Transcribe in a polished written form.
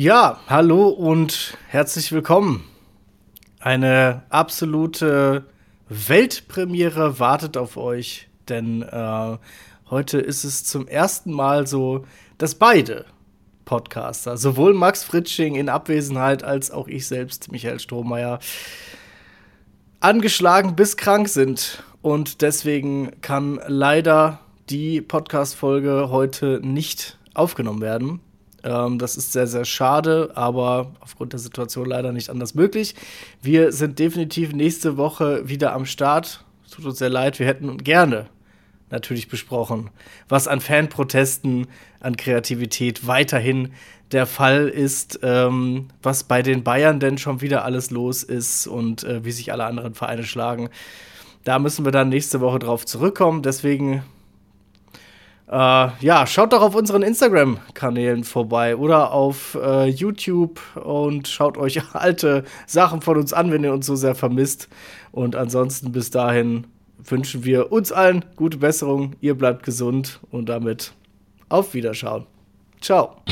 Ja, hallo und herzlich willkommen. Eine absolute Weltpremiere wartet auf euch, denn heute ist es zum ersten Mal so, dass beide Podcaster, sowohl Max Fritsching in Abwesenheit als auch ich selbst, Michael Strohmeier, angeschlagen bis krank sind. Und deswegen kann leider die Podcast-Folge heute nicht aufgenommen werden. Das ist sehr, sehr schade, aber aufgrund der Situation leider nicht anders möglich. Wir sind definitiv nächste Woche wieder am Start. Tut uns sehr leid, wir hätten gerne natürlich besprochen, was an Fanprotesten, an Kreativität weiterhin der Fall ist, was bei den Bayern denn schon wieder alles los ist und wie sich alle anderen Vereine schlagen. Da müssen wir dann nächste Woche drauf zurückkommen. Deswegen, ja, schaut doch auf unseren Instagram-Kanälen vorbei oder auf YouTube und schaut euch alte Sachen von uns an, wenn ihr uns so sehr vermisst. Und ansonsten bis dahin wünschen wir uns allen gute Besserung. Ihr bleibt gesund und damit auf Wiederschauen. Ciao.